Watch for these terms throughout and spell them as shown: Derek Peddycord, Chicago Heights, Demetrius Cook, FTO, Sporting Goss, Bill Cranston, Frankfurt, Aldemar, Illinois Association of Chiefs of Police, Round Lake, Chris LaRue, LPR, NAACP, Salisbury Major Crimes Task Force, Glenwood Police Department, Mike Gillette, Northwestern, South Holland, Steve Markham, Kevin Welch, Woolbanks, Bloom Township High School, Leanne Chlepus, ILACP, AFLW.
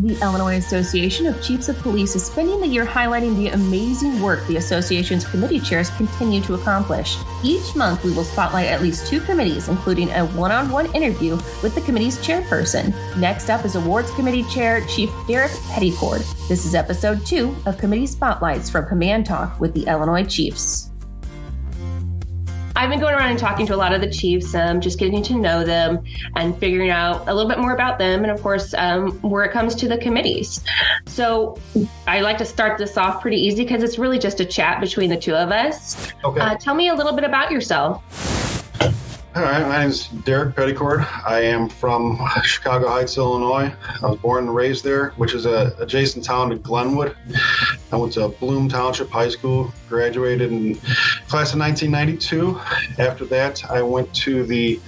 The Illinois Association of Chiefs of Police is spending the year highlighting the amazing work the association's committee chairs continue to accomplish. Each month, we will spotlight at least two committees, including a one-on-one interview with the committee's chairperson. Next up is Awards Committee Chair Chief Derek Peddycord. This is Episode 2 of Committee Spotlights from Command Talk with the Illinois Chiefs. I've been going around and talking to a lot of the chiefs, just getting to know them and figuring out a little bit more about them. And of course, where it comes to the committees. So I like to start this off pretty easy because it's really just a chat between the two of us. Okay. Tell me a little bit about yourself. All right. My name is Derek Peddycord. I am from Chicago Heights, Illinois. I was born and raised there, which is an adjacent town to Glenwood. I went to Bloom Township High School, graduated in class of 1992. After that, I went to the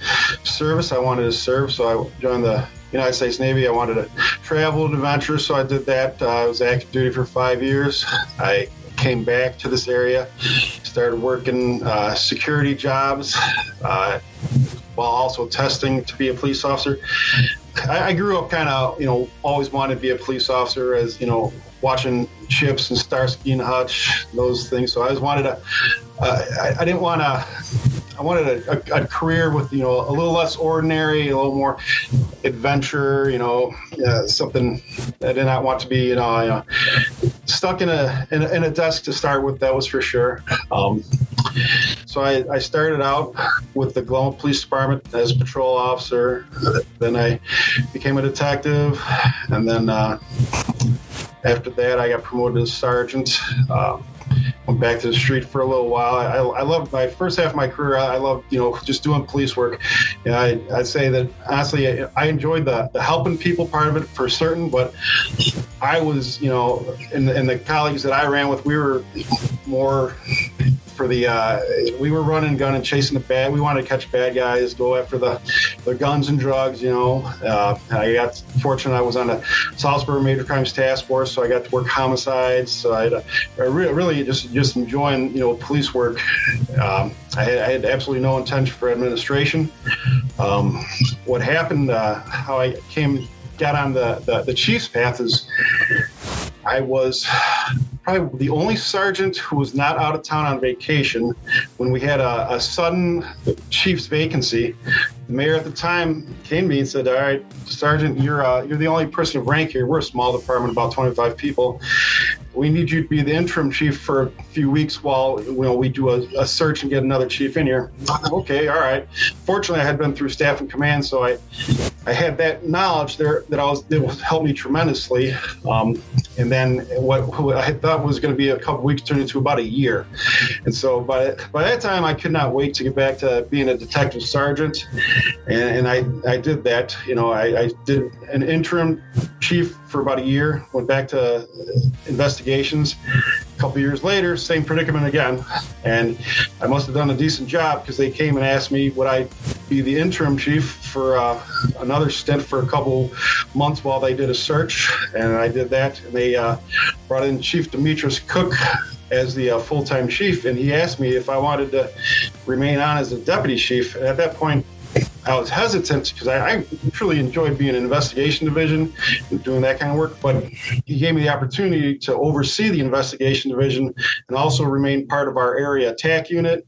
service. I wanted to serve, so I joined the United States Navy. I wanted to travel and adventure, so I did that. I was active duty for 5 years. I came back to this area, started working security jobs while also testing to be a police officer. I grew up kind of, always wanted to be a police officer, as, watching Chips and Starsky and Hutch, those things. So I just wanted to, I wanted a career with, a little less ordinary, a little more adventure, something. I did not want to be, stuck in a desk to start with, that was for sure. So I started out with the Glenwood Police Department as a patrol officer. Then I became a detective, and then after that, I got promoted to sergeant. Went back to the street for a little while. I loved my first half of my career. I loved, just doing police work. And I'd say that, honestly, I enjoyed the helping people part of it for certain, but I was, and the colleagues that I ran with, we were more for the, we were running gun and chasing the bad. We wanted to catch bad guys, go after the guns and drugs, I got fortunate. I was on the Salisbury Major Crimes Task Force, so I got to work homicides. So I really just enjoying, police work. I had absolutely no intention for administration. What happened, how I got on the chief's path is I was probably the only sergeant who was not out of town on vacation when we had a sudden chief's vacancy. The mayor at the time came to me and said, "All right, Sergeant, you're the only person of rank here. We're a small department, about 25 people. We need you to be the interim chief for a few weeks while we do a search and get another chief in here." Okay, all right. Fortunately, I had been through staff and command, so I had that knowledge there that helped me tremendously. And then what I thought was going to be a couple weeks turned into about a year. And so by that time, I could not wait to get back to being a detective sergeant. And I did that. I did an interim chief for about a year, went back to investigations. A couple years later, same predicament again. And I must have done a decent job because they came and asked me would I be the interim chief for another stint for a couple months while they did a search. And I did that. And they brought in Chief Demetrius Cook as the full-time chief. And he asked me if I wanted to remain on as a deputy chief. And at that point, I was hesitant because I truly enjoyed being an investigation division and doing that kind of work, but he gave me the opportunity to oversee the investigation division and also remain part of our area attack unit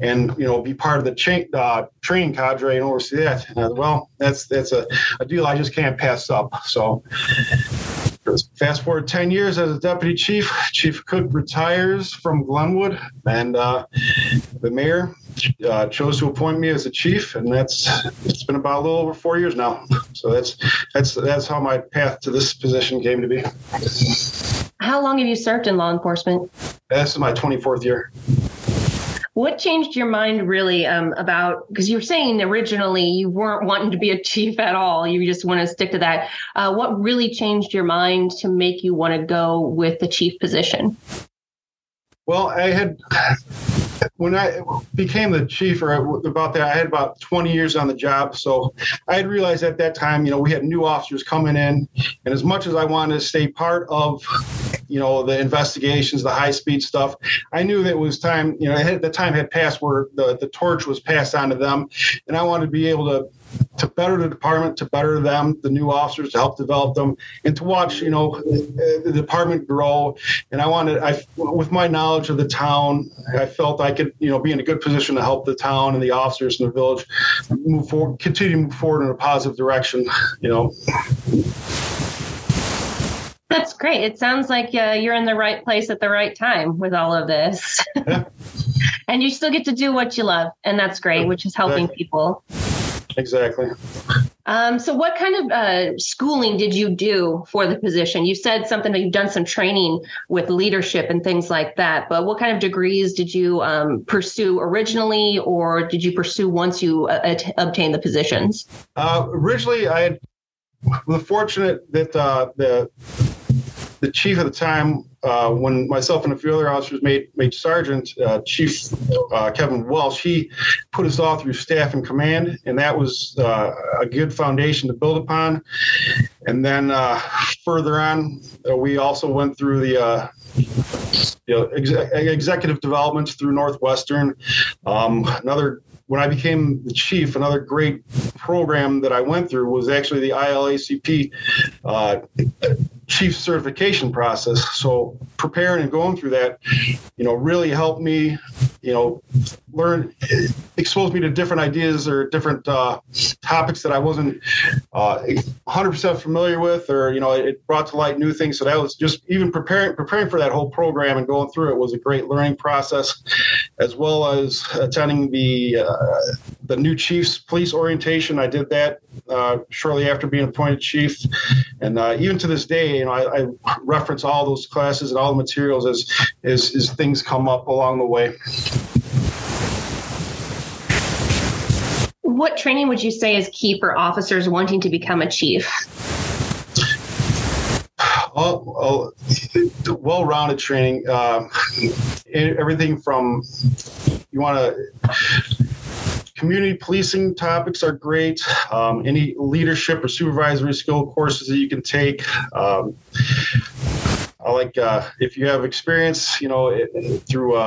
and, be part of the training cadre and oversee that. And I said, well, that's a deal I just can't pass up. So fast forward 10 years as a deputy chief, Chief Cook retires from Glenwood, and the mayor chose to appoint me as a chief, and it's been about a little over 4 years now. So that's how my path to this position came to be. How long have you served in law enforcement? This is my 24th year. What changed your mind really about, because you were saying originally you weren't wanting to be a chief at all. You just want to stick to that. What really changed your mind to make you want to go with the chief position? Well, when I became the chief, I had about 20 years on the job. So I had realized at that time, we had new officers coming in. And as much as I wanted to stay part of you know, the investigations, the high-speed stuff, I knew that it was time, you know, the time had passed where the torch was passed on to them, and I wanted to be able to better the department, to better them, the new officers, to help develop them, and to watch, you know, the department grow. And I wanted, with my knowledge of the town, I felt I could, you know, be in a good position to help the town and the officers in the village move forward, continue to move forward in a positive direction, you know. That's great. It sounds like you're in the right place at the right time with all of this. Yeah. And you still get to do what you love, and that's great, which is helping people. Exactly. So what kind of schooling did you do for the position? You said something that you've done some training with leadership and things like that, but what kind of degrees did you pursue originally, or did you pursue once you obtained the positions? Originally, I had the fortunate that the chief at the time, when myself and a few other officers made sergeant, Chief Kevin Welch, he put us all through staff and command, and that was a good foundation to build upon. And then further on, we also went through the executive developments through Northwestern. When I became the chief, another great program that I went through was actually the ILACP chief certification process. So preparing and going through that, you know, really helped me, you know, learn, expose me to different ideas or different topics that I wasn't 100% familiar with, or, you know, it brought to light new things. So that was just even preparing for that whole program and going through it was a great learning process, as well as attending the new chief's police orientation. I did that shortly after being appointed chief. And even to this day, you know, I reference all those classes and all the materials as things come up along the way. What training would you say is key for officers wanting to become a chief? Well-rounded training, everything from community policing topics are great. Any leadership or supervisory skill courses that you can take. I like if you have experience, you know, through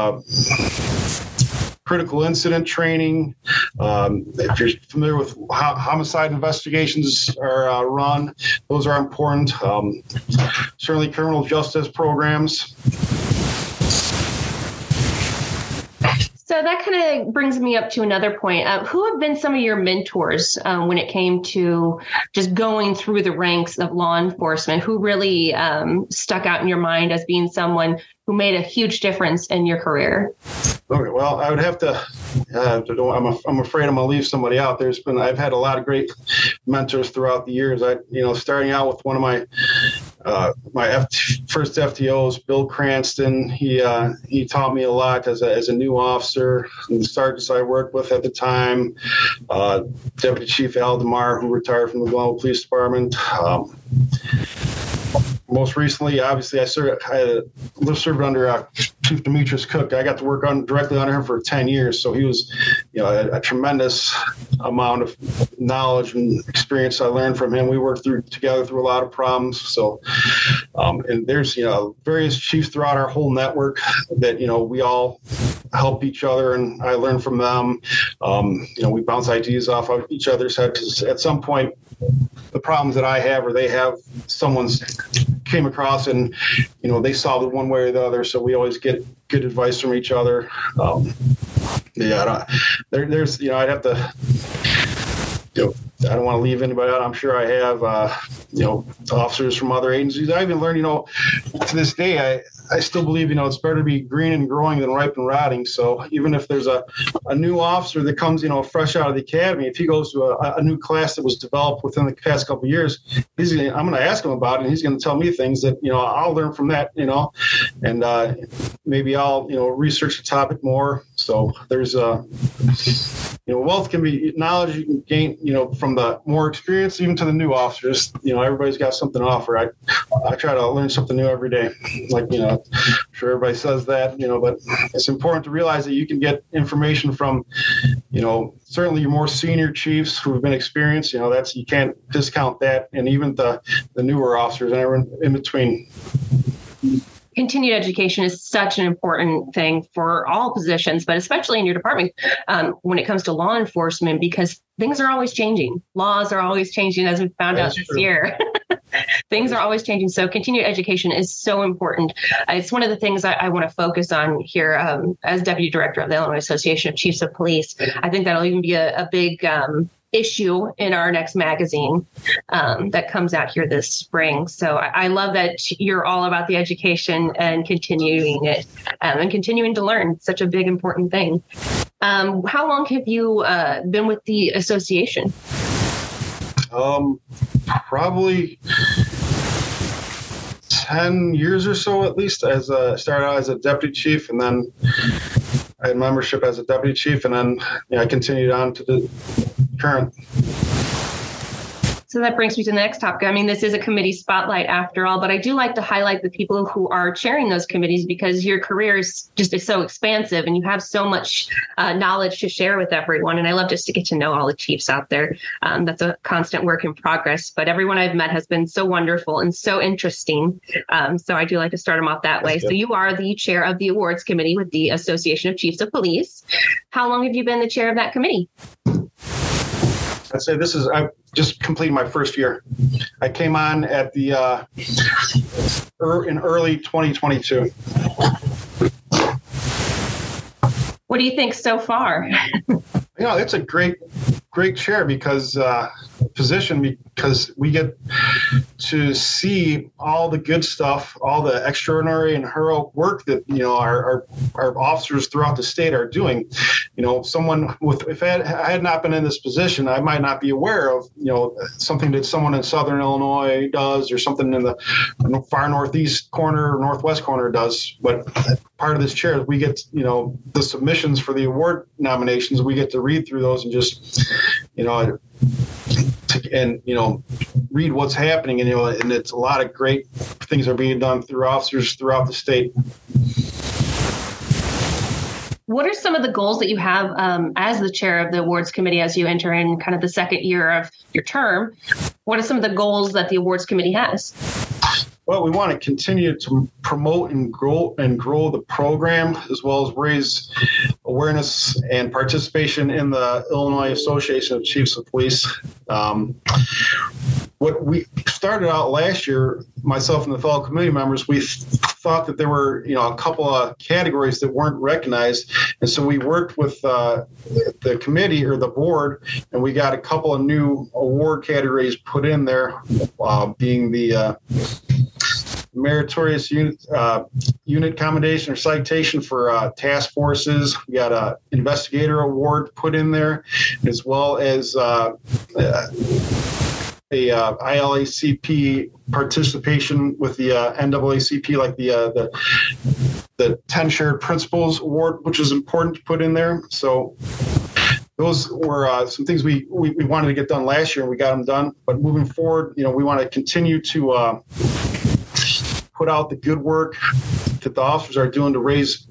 critical incident training. If you're familiar with how homicide investigations are run, those are important. Certainly criminal justice programs. So that kind of brings me up to another point. Who have been some of your mentors when it came to just going through the ranks of law enforcement? Who really stuck out in your mind as being someone who made a huge difference in your career? Okay, well, I would have to. I'm afraid I'm gonna leave somebody out. I've had a lot of great mentors throughout the years. Starting out with one of my first FTOs, Bill Cranston. He taught me a lot as a new officer. And the sergeants I worked with at the time, Deputy Chief Aldemar, who retired from the Glenwood Police Department. Most recently, obviously, I served under Chief Demetrius Cook. I got to work directly under him for 10 years. So he was, you know, a tremendous amount of knowledge and experience I learned from him. We worked together through a lot of problems. So, and there's, you know, various chiefs throughout our whole network that, you know, we all help each other, and I learn from them. You know, we bounce ideas off of each other's head, because at some point, the problems that I have or they have, someone's came across and, you know, they solved it one way or the other. So we always get good advice from each other. There's, you know, I'd have to, you know, I don't want to leave anybody out. I'm sure I have, you know, officers from other agencies. I even learned, you know, to this day, I still believe, you know, it's better to be green and growing than ripe and rotting. So even if there's a new officer that comes, you know, fresh out of the academy, if he goes to a new class that was developed within the past couple of years, I'm going to ask him about it, and he's going to tell me things that, you know, I'll learn from that, you know, and maybe I'll, you know, research the topic more. So there's you know, wealth can be knowledge you can gain, you know, from the more experience, even to the new officers. You know, everybody's got something to offer. I try to learn something new every day. Like, you know, I'm sure everybody says that, you know, but it's important to realize that you can get information from, you know, certainly your more senior chiefs who have been experienced. You know, that's, you can't discount that. And even the newer officers and everyone in between. continued education is such an important thing for all positions, but especially in your department when it comes to law enforcement, because things are always changing. Laws are always changing, as we found out this year. Things are always changing. So continued education is so important. It's one of the things I want to focus on here as Deputy Director of the Illinois Association of Chiefs of Police. I think that'll even be a big issue in our next magazine that comes out here this spring. So I love that you're all about the education and continuing it and continuing to learn. It's such a big, important thing. How long have you been with the association? Probably 10 years or so, at least. As started out as a deputy chief, and then I had membership as a deputy chief, and then I continued on to the current. So that brings me to the next topic. I mean, this is a committee spotlight after all, but I do like to highlight the people who are chairing those committees, because your career is just so expansive and you have so much knowledge to share with everyone. And I love just to get to know all the chiefs out there. That's a constant work in progress, but everyone I've met has been so wonderful and so interesting. So I do like to start them off that way. That's good. So you are the chair of the awards committee with the Association of Chiefs of Police. How long have you been the chair of that committee? I'd say this is, I just completed my first year. I came on at the in early 2022. What do you think so far? It's a great chair because position, because we get to see all the good stuff, all the extraordinary and heroic work that our officers throughout the state are doing. Someone with, if I had not been in this position, I might not be aware of something that someone in Southern Illinois does, or something in the far northeast corner or northwest corner does. But part of this chair is we get the submissions for the award nominations. We get to read through those and just read what's happening, and it's a lot of great things are being done through officers throughout the state. What are some of the goals that you have as the chair of the awards committee as you enter in kind of the second year of your term? What are some of the goals that the awards committee has? Well, we want to continue to promote and grow the program, as well as raise awareness and participation in the Illinois Association of Chiefs of Police. What we started out last year, myself and the fellow committee members, we thought that there were, a couple of categories that weren't recognized. And so we worked with the committee or the board, and we got a couple of new award categories put in there, being the meritorious unit commendation or citation for task forces. We got an investigator award put in there, as well as a ILACP participation with the NAACP, like the 10 shared principles award, which is important to put in there. So those were some things we wanted to get done last year, and we got them done. But moving forward, we want to continue to put out the good work that the officers are doing to raise,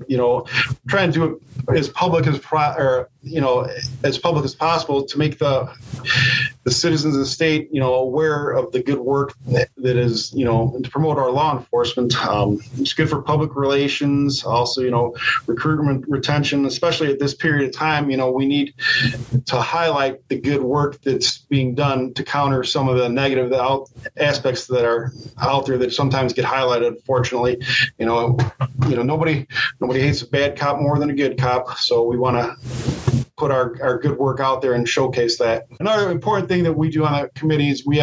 trying to do it as public as as public as possible, to make the citizens of the state, aware of the good work that is, to promote our law enforcement. It's good for public relations, also, recruitment, retention, especially at this period of time. We need to highlight the good work that's being done to counter some of the negative aspects that are out there that sometimes get highlighted. Unfortunately, nobody hates a bad cop more than a good cop. So we want to put our good work out there and showcase that. Another important thing that we do on that committee is we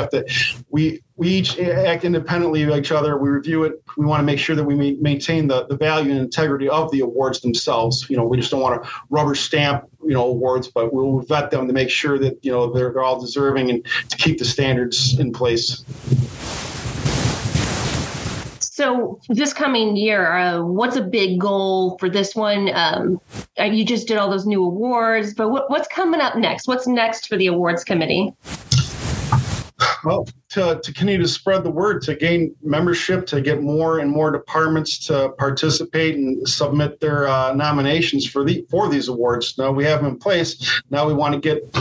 each act independently of each other. We review it. We want to make sure that we maintain the value and integrity of the awards themselves. We just don't want to rubber stamp, awards, but we'll vet them to make sure that, they're all deserving and to keep the standards in place. So this coming year, what's a big goal for this one? You just did all those new awards, but what's coming up next? What's next for the awards committee? Well, to continue to spread the word, to gain membership, to get more and more departments to participate and submit their nominations for these awards. Now we have them in place. Now we want to get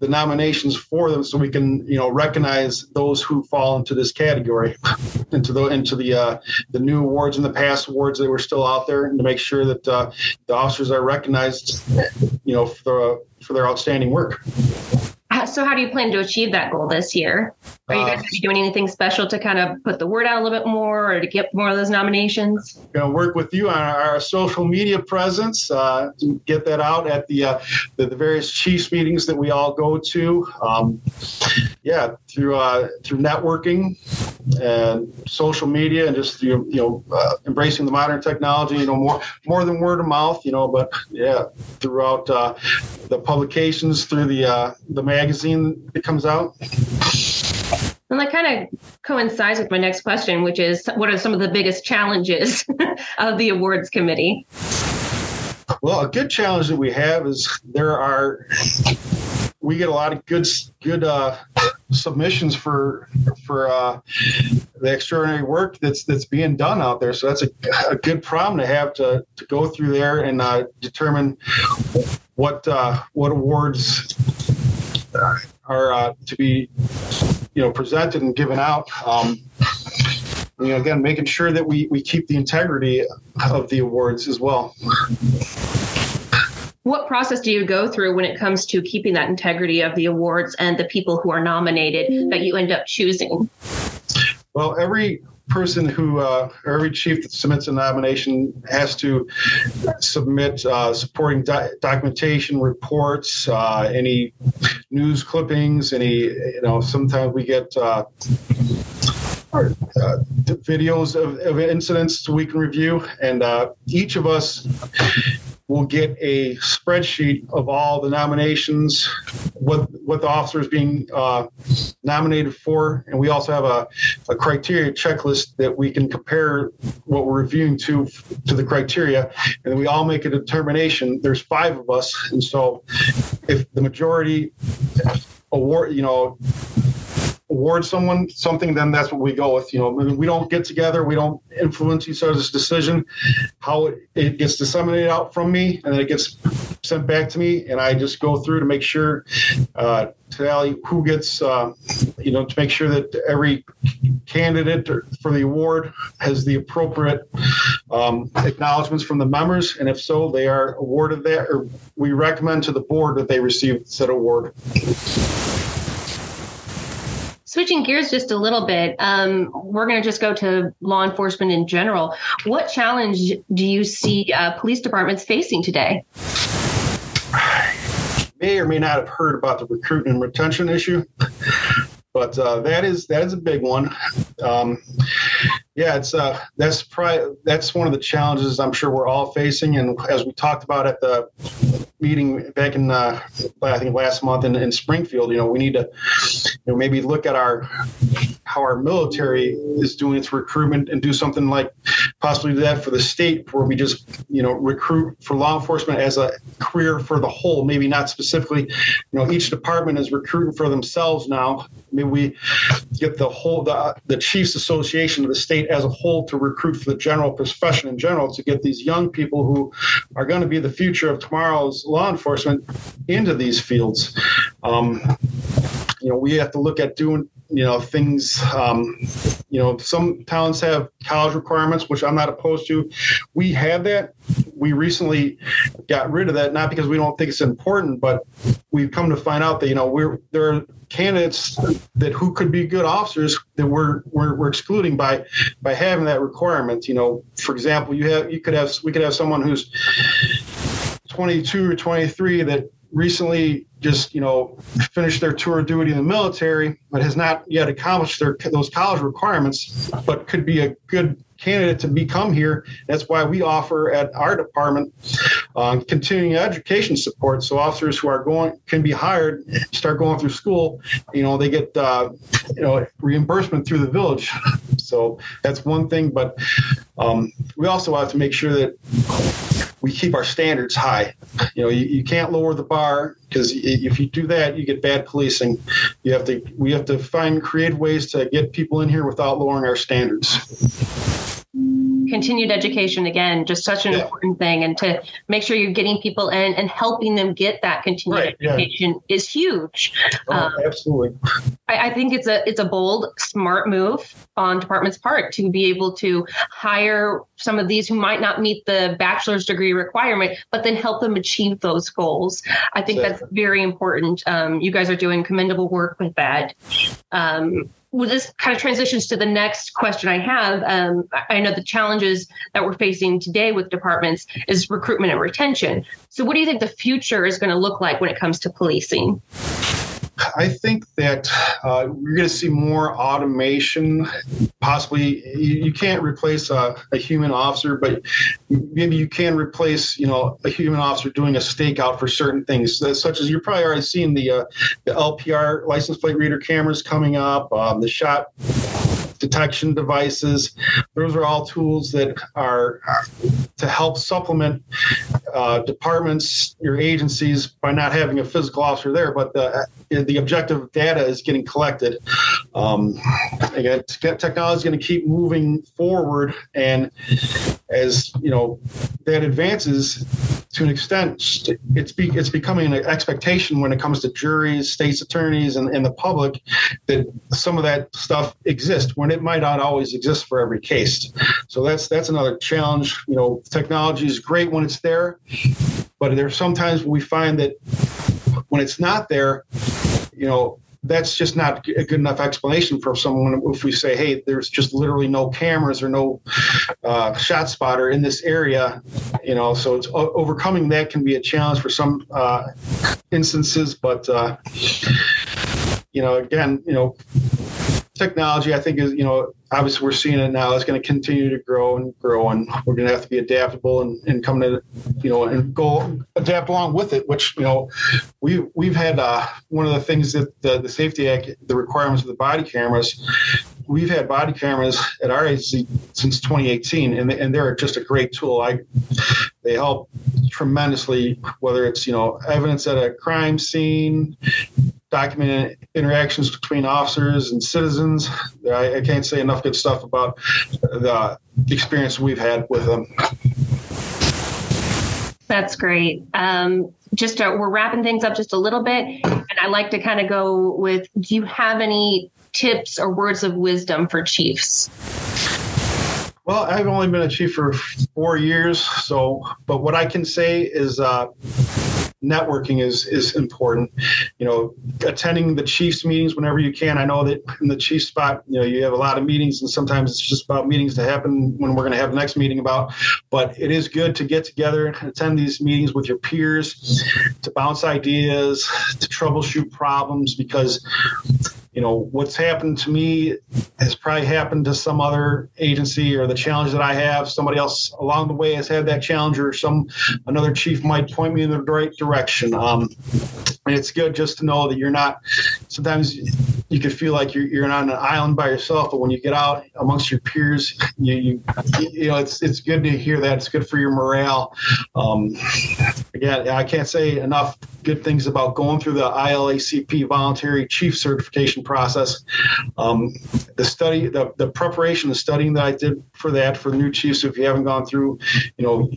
the nominations for them so we can, you know, recognize those who fall into this category, into the new awards and the past awards that were still out there, and to make sure that the officers are recognized, you know, for their outstanding work. So how do you plan to achieve that goal this year? Are you guys going to be doing anything special to kind of put the word out a little bit more or to get more of those nominations? Going to work with you on our social media presence, to get that out at the various Chiefs meetings that we all go to. Through networking and social media, and just embracing the modern technology. You know, more than word of mouth. You know, but yeah, throughout the publications, through the magazine that comes out. And that kind of coincides with my next question, which is, what are some of the biggest challenges of the awards committee? Well, a good challenge that we have is we get a lot of good submissions for the extraordinary work that's being done out there. So that's a good problem to have to go through there and determine what awards are to be, you know, presented and given out. You know, again, making sure that we keep the integrity of the awards as well. What process do you go through when it comes to keeping that integrity of the awards and the people who are nominated that you end up choosing? Well, every person every chief that submits a nomination has to submit supporting documentation, reports, any news clippings, sometimes we get videos of incidents we can review, and each of us will get a spreadsheet of all the nominations, what the officer is being nominated for, and we also have a criteria checklist that we can compare what we're reviewing to the criteria, and we all make a determination. There's 5 of us, and so if the majority award someone something, then that's what we go with. You know, we don't get together, we don't influence each other's decision. How it gets disseminated out from me, and then it gets sent back to me, and I just go through to make sure tally who gets, to make sure that every candidate for the award has the appropriate acknowledgments from the members, and if so, they are awarded that, or we recommend to the board that they receive said award. Switching gears just a little bit, we're going to just go to law enforcement in general. What challenge do you see police departments facing today? You may or may not have heard about the recruitment and retention issue, but that is a big one. That's one of the challenges I'm sure we're all facing, and as we talked about at the meeting back in last month in Springfield, we need to maybe look at how our military is doing its recruitment and do something like possibly do that for the state, where we just recruit for law enforcement as a career for the whole, maybe not specifically. Each department is recruiting for themselves now. Maybe we get the whole the Chiefs Association of the state as a whole to recruit for the general profession in general, to get these young people who are going to be the future of tomorrow's law enforcement into these fields. We have to look at doing, things, some towns have college requirements, which I'm not opposed to. We have that. We recently got rid of that, not because we don't think it's important, but we've come to find out that, there are candidates that who could be good officers that we're excluding by having that requirement. For example, we could have someone who's 22 or 23 that recently just finished their tour of duty in the military, but has not yet accomplished those college requirements, but could be a good candidate to become here. That's why we offer at our department continuing education support, so officers who are can be hired, start going through school. They get reimbursement through the village. So that's one thing, but we also have to make sure that we keep our standards high. You know, you can't lower the bar, because if you do that, you get bad policing. We have to find creative ways to get people in here without lowering our standards. Continued education, again, just such an important thing. And to make sure you're getting people in and helping them get that continued education is huge. Absolutely. I think it's a bold, smart move on department's part to be able to hire some of these who might not meet the bachelor's degree requirement, but then help them achieve those goals. I think that's very important. You guys are doing commendable work with that. Well, this kind of transitions to the next question I have. I know the challenges that we're facing today with departments is recruitment and retention. So what do you think the future is going to look like when it comes to policing? I think that we're going to see more automation. Possibly, you can't replace a human officer, but maybe you can replace, you know, a human officer doing a stakeout for certain things, such as you're probably already seeing the LPR license plate reader cameras coming up, the shot detection devices. Those are all tools that are to help supplement departments, your agencies, by not having a physical officer there, but the objective data is getting collected. Again, technology is going to keep moving forward, and as you know, that advances to an extent. It's becoming an expectation when it comes to juries, state's attorneys, and the public that some of that stuff exists when it might not always exist for every case. So that's another challenge. You know, technology is great when it's there, but there's sometimes we find that when it's not there, you know, that's just not a good enough explanation for someone. If we say, hey, there's just literally no cameras or no shot spotter in this area, you know, so it's overcoming that can be a challenge for some instances. But, you know, again, you know, technology, I think, is, you know, obviously we're seeing it now. It's going to continue to grow and grow, and we're going to have to be adaptable and come to, you know, and go adapt along with it, which, you know, we've had one of the things that the Safety Act, the requirements of the body cameras, we've had body cameras at our agency since 2018, and they're just a great tool. They help tremendously, whether it's, you know, evidence at a crime scene, documented interactions between officers and citizens. I can't say enough good stuff about the experience we've had with them. That's great. We're wrapping things up just a little bit, and I like to kind of go with, do you have any tips or words of wisdom for chiefs? Well, I've only been a chief for 4 years, but what I can say is, networking is important. You know, attending the chiefs meetings whenever you can. I know that in the chief spot, you know, you have a lot of meetings, and sometimes it's just about meetings to happen when we're going to have the next meeting about, but it is good to get together and attend these meetings with your peers to bounce ideas, to troubleshoot problems, because, you know, what's happened to me has probably happened to some other agency, or the challenge that I have, somebody else along the way has had that challenge, or another chief might point me in the right direction. And it's good just to know that you're not, sometimes you could feel like you're on an island by yourself, but when you get out amongst your peers, you know, it's good to hear that. It's good for your morale. Again, I can't say enough good things about going through the ILACP voluntary chief certification process. The preparation, the studying that I did for that, for new chiefs, if you haven't gone through, you know,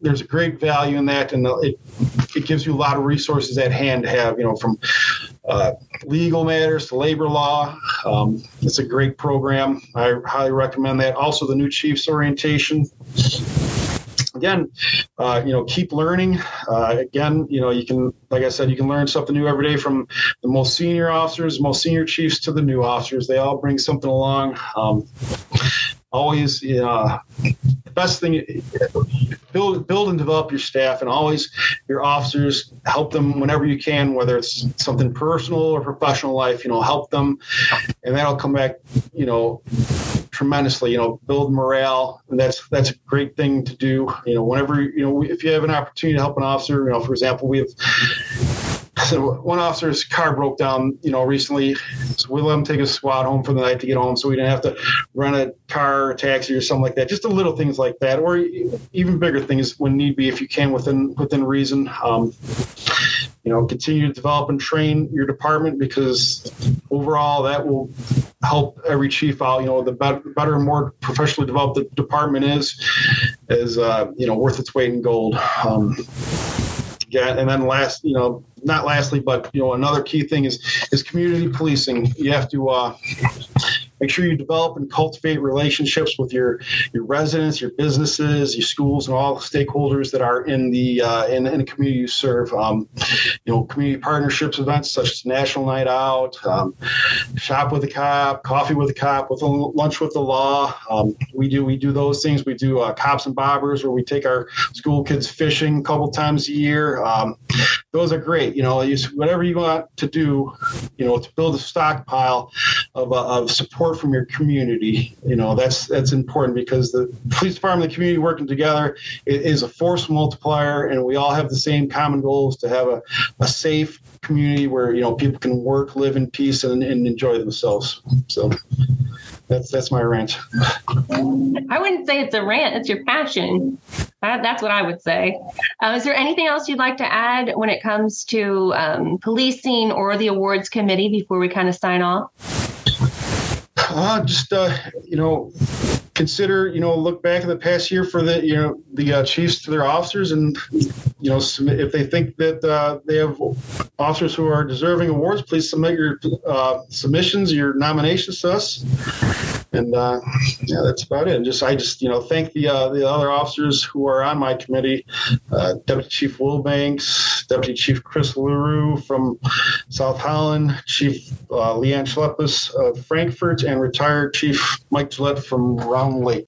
there's a great value in that. And it gives you a lot of resources at hand to have, you know, from legal matters to labor law. It's a great program. I highly recommend that. Also, the new chiefs orientation. Again, you know, keep learning. Again, you know, you can, like I said, you can learn something new every day from the most senior officers, most senior chiefs to the new officers. They all bring something along. Always, you know, the best thing, build and develop your staff, and always your officers, help them whenever you can, whether it's something personal or professional life, you know, help them. And that'll come back, you know, tremendously, you know, build morale. And that's a great thing to do. You know, whenever, you know, if you have an opportunity to help an officer, you know, for example, we have So one officer's car broke down, recently. So we let him take a squad home for the night to get home, so we didn't have to rent a car or taxi or something like that. Just the little things like that, or even bigger things when need be, if you can, within reason. Continue to develop and train your department, because overall that will help every chief out. The better and more professionally developed the department is worth its weight in gold. And then another key thing is community policing. You have to make sure you develop and cultivate relationships with your residents, your businesses, your schools, and all the stakeholders that are in the in the community you serve. Community partnerships events such as National Night Out, Shop with a Cop, Coffee with a Cop, Lunch with the Law. We do those things. We do Cops and Bobbers, where we take our school kids fishing a couple times a year. Those are great. Whatever you want to do, to build a stockpile of support from your community. That's important, because the police department and the community working together is a force multiplier, and we all have the same common goals to have a safe community where people can work, live in peace, and enjoy themselves. So that's my rant. I wouldn't say it's a rant. It's your passion. That's what I would say. Is there anything else you'd like to add when it comes to policing or the awards committee before we kind of sign off? Consider, look back in the past year for the chiefs to their officers, and, submit, if they think that they have officers who are deserving awards, please submit your submissions, your nominations to us. And that's about it. And I thank the other officers who are on my committee, Deputy Chief Woolbanks, Deputy Chief Chris LaRue from South Holland, Chief Leanne Chlepus of Frankfurt, and retired Chief Mike Gillette from Round Lake.